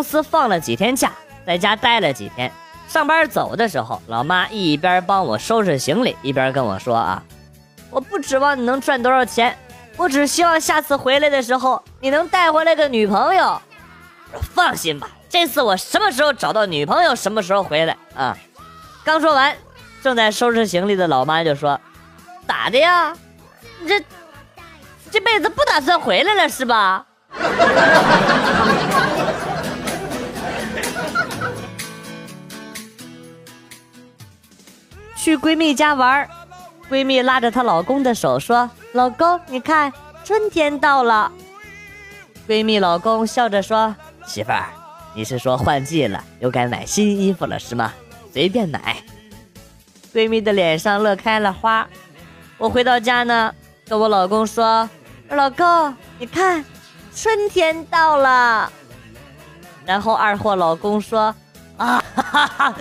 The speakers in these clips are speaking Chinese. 公司放了几天假，在家待了几天。上班走的时候，老妈一边帮我收拾行李，一边跟我说啊，我不指望你能赚多少钱，我只希望下次回来的时候，你能带回来个女朋友。放心吧，这次我什么时候找到女朋友，什么时候回来啊。刚说完，正在收拾行李的老妈就说，咋的呀？你这辈子不打算回来了是吧？去闺蜜家玩，闺蜜拉着她老公的手说，老公你看春天到了。闺蜜老公笑着说，媳妇儿，你是说换季了又该买新衣服了是吗？随便买。闺蜜的脸上乐开了花。我回到家呢，跟我老公说，老公你看春天到了。然后二货老公说，啊哈哈哈，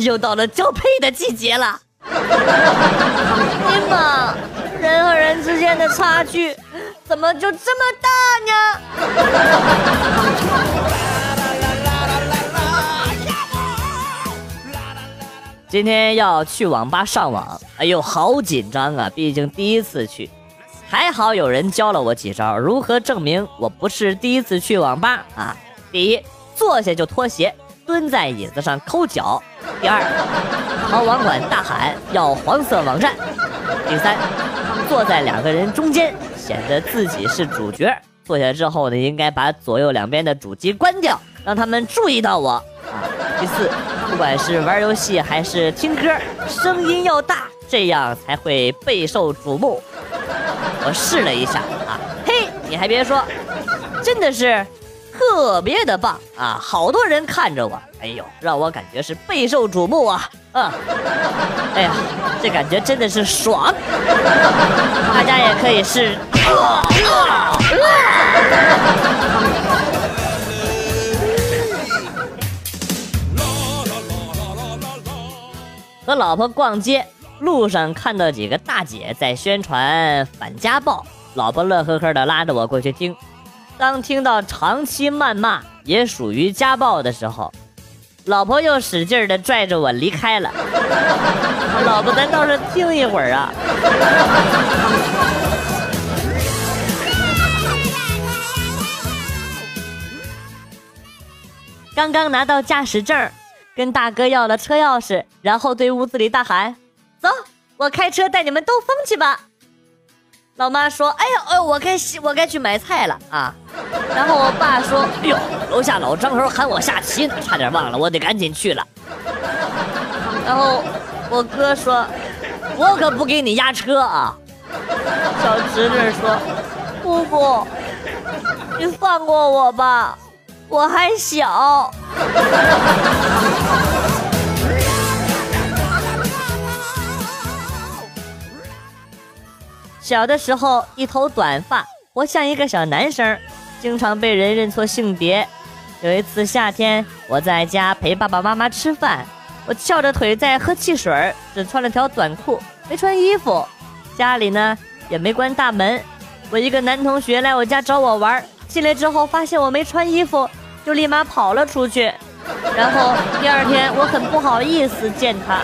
又到了交配的季节了。天哪，人和人之间的差距怎么就这么大呢？今天要去网吧上网，哎呦好紧张啊，毕竟第一次去。还好有人教了我几招，如何证明我不是第一次去网吧啊。第一，坐下就脱鞋，蹲在椅子上抠脚。第二，朝网管大喊要黄色网站。第三，坐在两个人中间，显得自己是主角。坐下之后呢，应该把左右两边的主机关掉，让他们注意到我啊。第四，不管是玩游戏还是听歌，声音要大，这样才会备受瞩目。我试了一下啊，嘿，你还别说，真的是特别的棒啊！好多人看着我，哎呦，让我感觉是备受瞩目啊！啊，哎呀，这感觉真的是爽！大家也可以试。和老婆逛街，路上看到几个大姐在宣传反家暴，老婆乐呵呵的拉着我过去听。当听到长期谩骂也属于家暴的时候，老婆又使劲的拽着我离开了。老婆，咱倒是听一会儿啊。刚刚拿到驾驶证，跟大哥要了车钥匙，然后对屋子里大喊，走，我开车带你们兜风去吧。老妈说，哎呦，我该去买菜了啊。然后我爸说，哎呦，楼下老张头喊我下棋呢，差点忘了，我得赶紧去了。然后我哥说，我可不给你压车啊。小侄女说，姑姑你放过我吧，我还小。小的时候一头短发，我像一个小男生，经常被人认错性别。有一次夏天，我在家陪爸爸妈妈吃饭，我翘着腿在喝汽水，只穿了条短裤，没穿衣服。家里呢也没关大门，我一个男同学来我家找我玩，进来之后发现我没穿衣服，就立马跑了出去。然后第二天我很不好意思见他，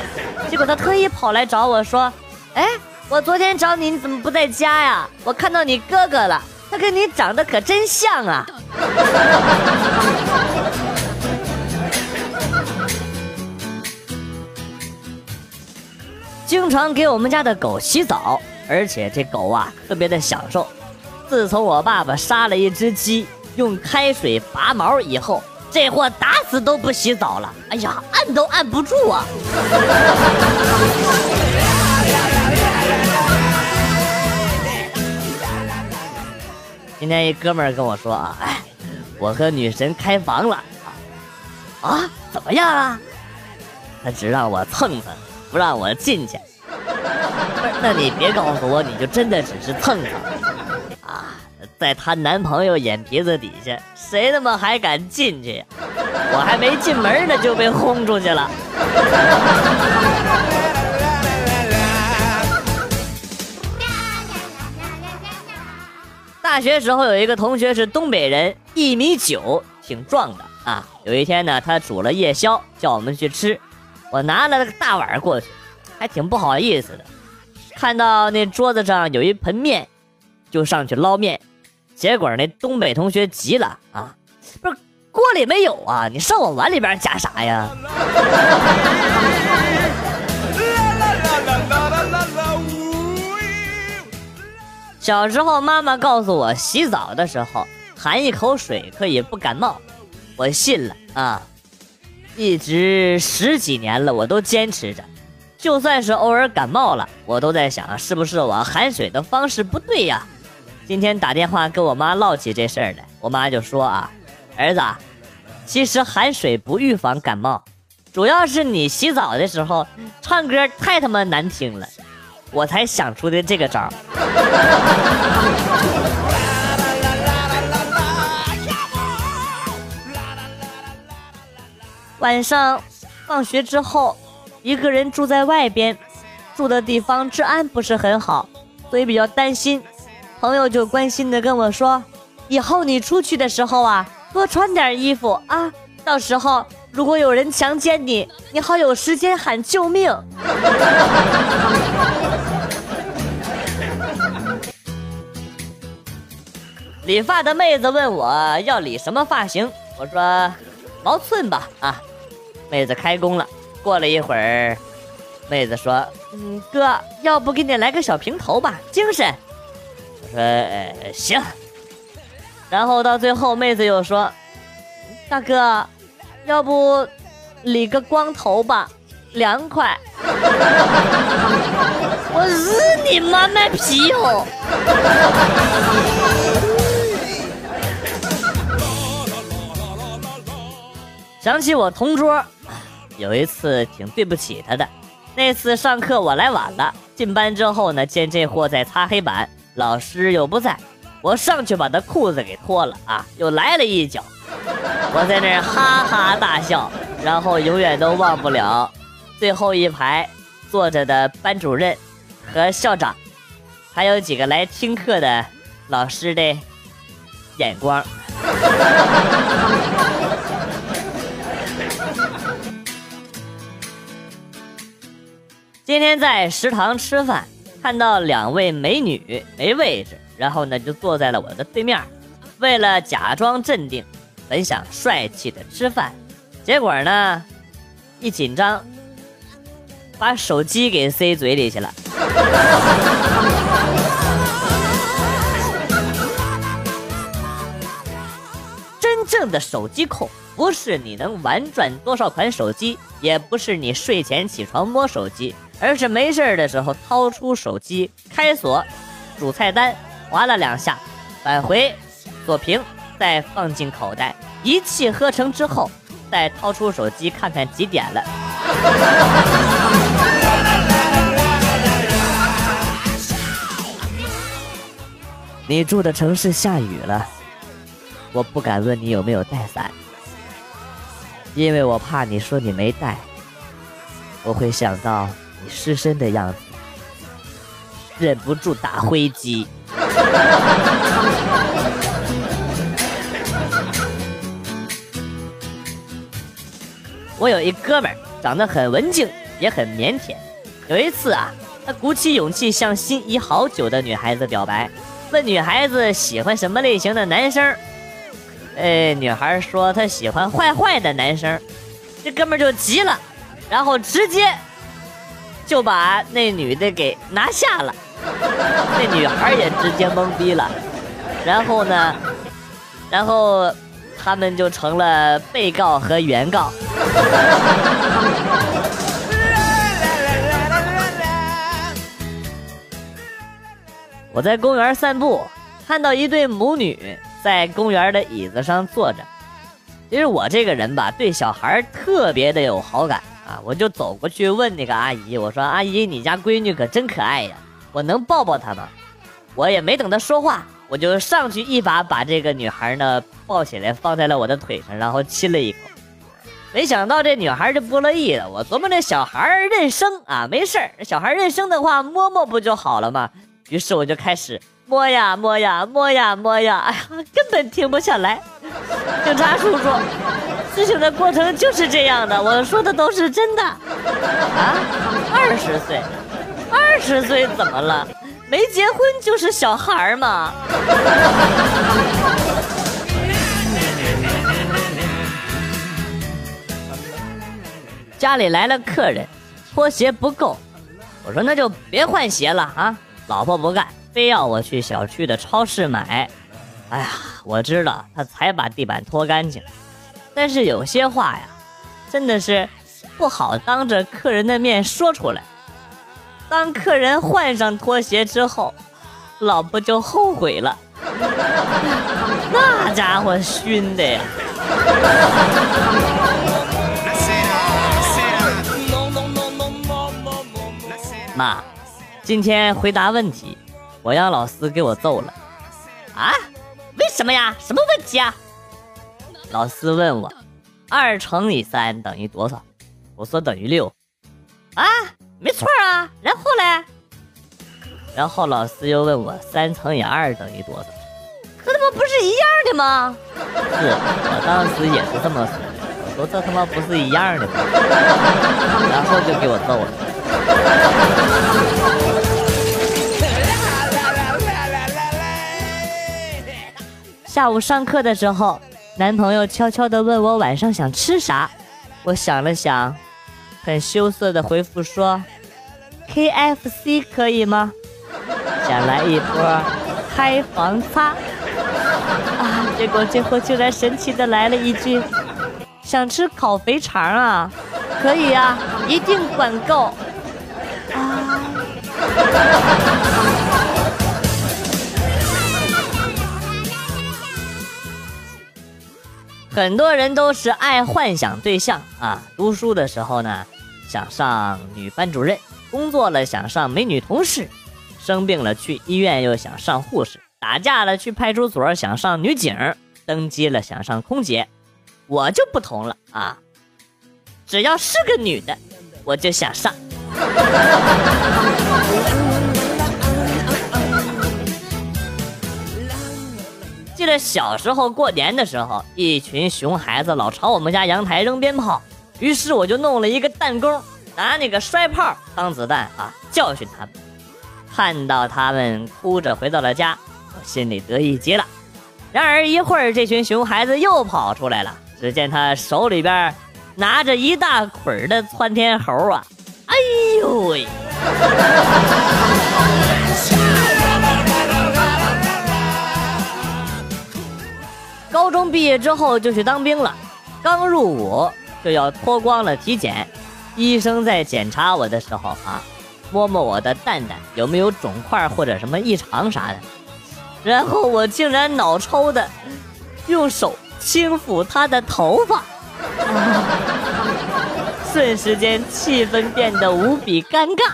结果他特意跑来找我说，哎，我昨天找你，你怎么不在家呀？我看到你哥哥了，他跟你长得可真像啊。经常给我们家的狗洗澡，而且这狗啊特别的享受。自从我爸爸杀了一只鸡，用开水拔毛以后，这货打死都不洗澡了。哎呀，按都按不住啊。今天一哥们儿跟我说啊，哎，我和女神开房了啊，怎么样啊？他只让我蹭蹭，不让我进去。不是，那你别告诉我，你就真的只是蹭蹭。在她男朋友眼皮子底下，谁他妈还敢进去？我还没进门呢就被轰出去了。大学时候有一个同学是东北人，1.9米，挺壮的，啊，有一天呢，他煮了夜宵，叫我们去吃。我拿了个大碗过去，还挺不好意思的。看到那桌子上有一盆面，就上去捞面。结果那东北同学急了啊，不是锅里没有啊，你上我碗里边加啥呀？小时候，妈妈告诉我，洗澡的时候含一口水可以不感冒，我信了啊，一直十几年了，我都坚持着，就算是偶尔感冒了，我都在想是不是我含水的方式不对呀。今天打电话跟我妈唠起这事儿来，我妈就说啊，儿子，其实含水不预防感冒，主要是你洗澡的时候唱歌太他妈难听了。我才想出的这个招。晚上放学之后，一个人住在外边，住的地方治安不是很好，所以比较担心。朋友就关心的跟我说，以后你出去的时候啊，多穿点衣服啊，到时候如果有人强奸你，你好有时间喊救命。理发的妹子问我要理什么发型，我说毛寸吧啊。妹子开工了，过了一会儿，妹子说，哥，要不给你来个小平头吧，精神。我说行。然后到最后妹子又说，大哥，要不理个光头吧，凉快。我日你妈卖皮哦。想起我同桌，有一次挺对不起他的。那次上课我来晚了，进班之后呢，见这货在擦黑板，老师又不在，我上去把他裤子给脱了啊，又来了一脚。我在那哈哈大笑，然后永远都忘不了最后一排坐着的班主任和校长，还有几个来听课的老师的眼光。今天在食堂吃饭，看到两位美女没位置，然后呢就坐在了我的对面。为了假装镇定，本想帅气的吃饭，结果呢一紧张把手机给塞嘴里去了。真正的手机控，不是你能玩转多少款手机，也不是你睡前起床摸手机，而是没事的时候掏出手机，开锁，主菜单划了两下，返回锁屏，再放进口袋，一气呵成之后，再掏出手机看看几点了。你住的城市下雨了，我不敢问你有没有带伞，因为我怕你说你没带，我会想到你湿身的样子，忍不住打灰机。我有一哥们儿，长得很文静，也很腼腆。有一次啊，他鼓起勇气向心仪好久的女孩子表白，问女孩子喜欢什么类型的男生。女孩说她喜欢坏坏的男生，这哥们儿就急了，然后直接就把那女的给拿下了。那女孩也直接懵逼了。然后他们就成了被告和原告。我在公园散步，看到一对母女在公园的椅子上坐着。其实我这个人吧，对小孩特别的有好感啊，我就走过去问那个阿姨，我说，阿姨，你家闺女可真可爱呀，我能抱抱她吗？我也没等她说话，我就上去一把把这个女孩呢抱起来，放在了我的腿上，然后亲了一口。没想到这女孩就不乐意了，我琢磨这小孩认生啊，没事儿，小孩认生的话摸摸不就好了吗？于是我就开始摸呀摸呀摸呀摸呀，哎呀，根本停不下来。警察叔叔，咨询的过程就是这样的，我说的都是真的。啊，20岁，20岁怎么了？没结婚就是小孩嘛。家里来了客人，拖鞋不够，我说那就别换鞋了啊！老婆不干，非要我去小区的超市买。哎呀，我知道他才把地板拖干净，但是有些话呀，真的是不好当着客人的面说出来。当客人换上拖鞋之后，老婆就后悔了，那家伙熏的呀！妈，今天回答问题，我让老师给我揍了。啊？为什么呀？什么问题啊？老师问我，2乘以3等于多少？我说等于6。啊，没错啊。然后嘞？然后老师又问我，3乘以2等于多少？可他妈不是一样的吗？是，我当时也是这么说的。我说这他妈不是一样的吗？然后就给我揍了。下午上课的时候，男朋友悄悄地问我晚上想吃啥，我想了想，很羞涩地回复说 KFC 可以吗？想来一波开房擦啊，结果最后竟然神奇地来了一句，想吃烤肥肠啊？可以啊，一定管够。很多人都是爱幻想对象啊，读书的时候呢想上女班主任，工作了想上美女同事，生病了去医院又想上护士，打架了去派出所想上女警，登机了想上空姐。我就不同了啊，只要是个女的我就想上。记得小时候过年的时候，一群熊孩子老朝我们家阳台扔鞭炮，于是我就弄了一个弹弓，拿那个摔炮当子弹啊，教训他们。看到他们哭着回到了家，我心里得意极了。然而一会儿这群熊孩子又跑出来了，只见他手里边拿着一大捆的窜天猴啊，哎呦喂！高中毕业之后就去当兵了，刚入伍就要脱光了体检，医生在检查我的时候啊，摸摸我的蛋蛋有没有肿块或者什么异常啥的，然后我竟然脑抽的用手轻抚他的头发。瞬时间气氛变得无比尴尬。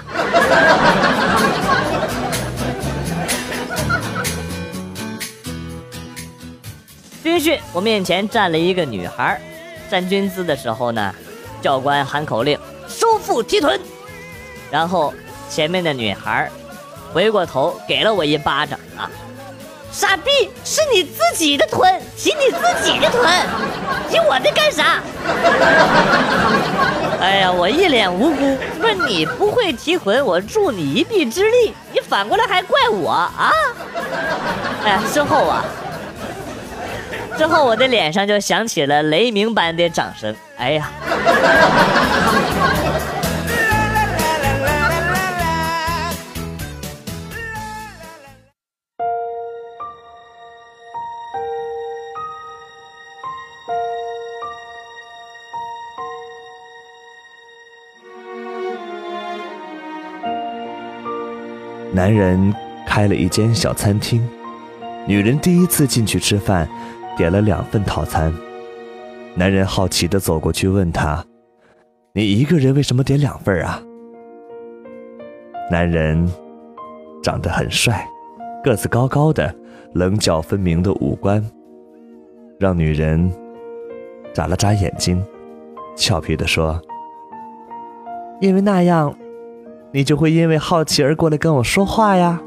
军训，我面前站了一个女孩，站军姿的时候呢，教官喊口令，收腹提臀，然后前面的女孩回过头给了我一巴掌啊，傻逼，是你自己的臀，提你自己的臀，提我的干啥？哎呀，我一脸无辜，说你不会提臀，我助你一臂之力，你反过来还怪我啊？哎呀，之后我的脸上就响起了雷鸣般的掌声。哎呀，男人开了一间小餐厅，女人第一次进去吃饭，点了2份套餐。男人好奇地走过去问她，你一个人为什么点2份啊？男人长得很帅，个子高高的，棱角分明的五官让女人眨了眨眼睛，俏皮地说，因为那样你就会因为好奇而过来跟我说话呀。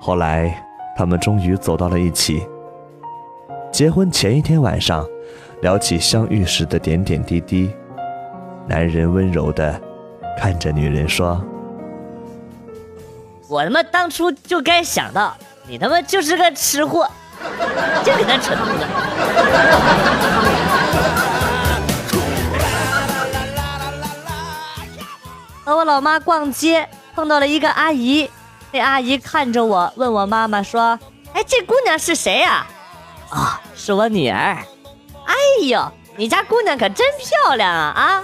后来他们终于走到了一起，结婚前一天晚上，聊起相遇时的点点滴滴，男人温柔地看着女人说：“我他妈当初就该想到，你他妈就是个吃货，就给他扯犊子。”和我老妈逛街，碰到了一个阿姨，那阿姨看着我，问我妈妈说：“哎，这姑娘是谁呀？”啊，是我女儿。哎呦，你家姑娘可真漂亮啊啊！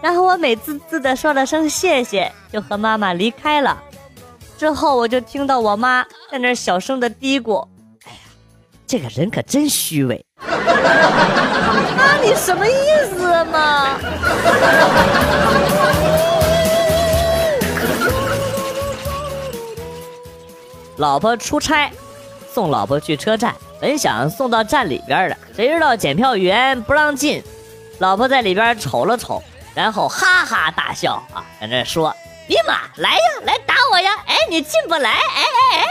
然后我美滋滋的说了声谢谢，就和妈妈离开了。之后我就听到我妈在那小声的嘀咕：“哎呀，这个人可真虚伪。”妈，你什么意思嘛？老婆出差，送老婆去车站。本想送到站里边的，谁知道检票员不让进，老婆在里边瞅了瞅，然后哈哈大笑啊，在那说：“尼玛，来呀，来打我呀！哎，你进不来，哎！”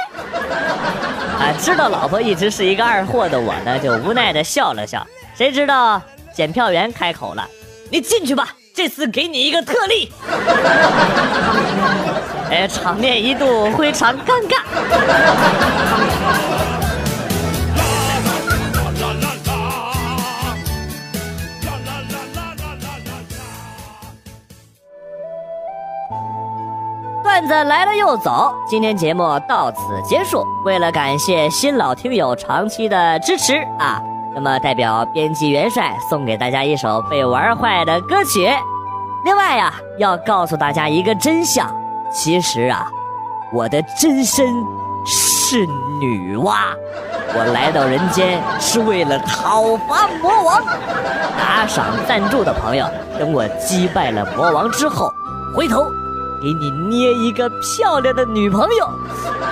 啊，知道老婆一直是一个二货的我呢，就无奈的笑了笑。谁知道检票员开口了：“你进去吧，这次给你一个特例。”哎，场面一度非常尴尬。段子来了又走，今天节目到此结束。为了感谢新老听友长期的支持啊，那么代表编辑元帅送给大家一首被玩坏的歌曲。另外呀，要告诉大家一个真相，其实啊，我的真身是女娲，我来到人间是为了讨伐魔王。打赏赞助的朋友，等我击败了魔王之后，回头给你捏一个漂亮的女朋友，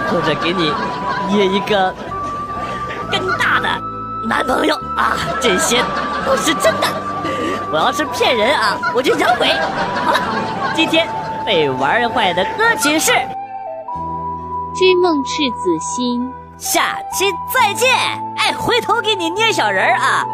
或者给你捏一个更大的男朋友啊，这些都是真的。我要是骗人啊，我就养鬼。好了，今天被玩坏的歌曲是《追梦赤子心》，下期再见。哎，回头给你捏小人啊。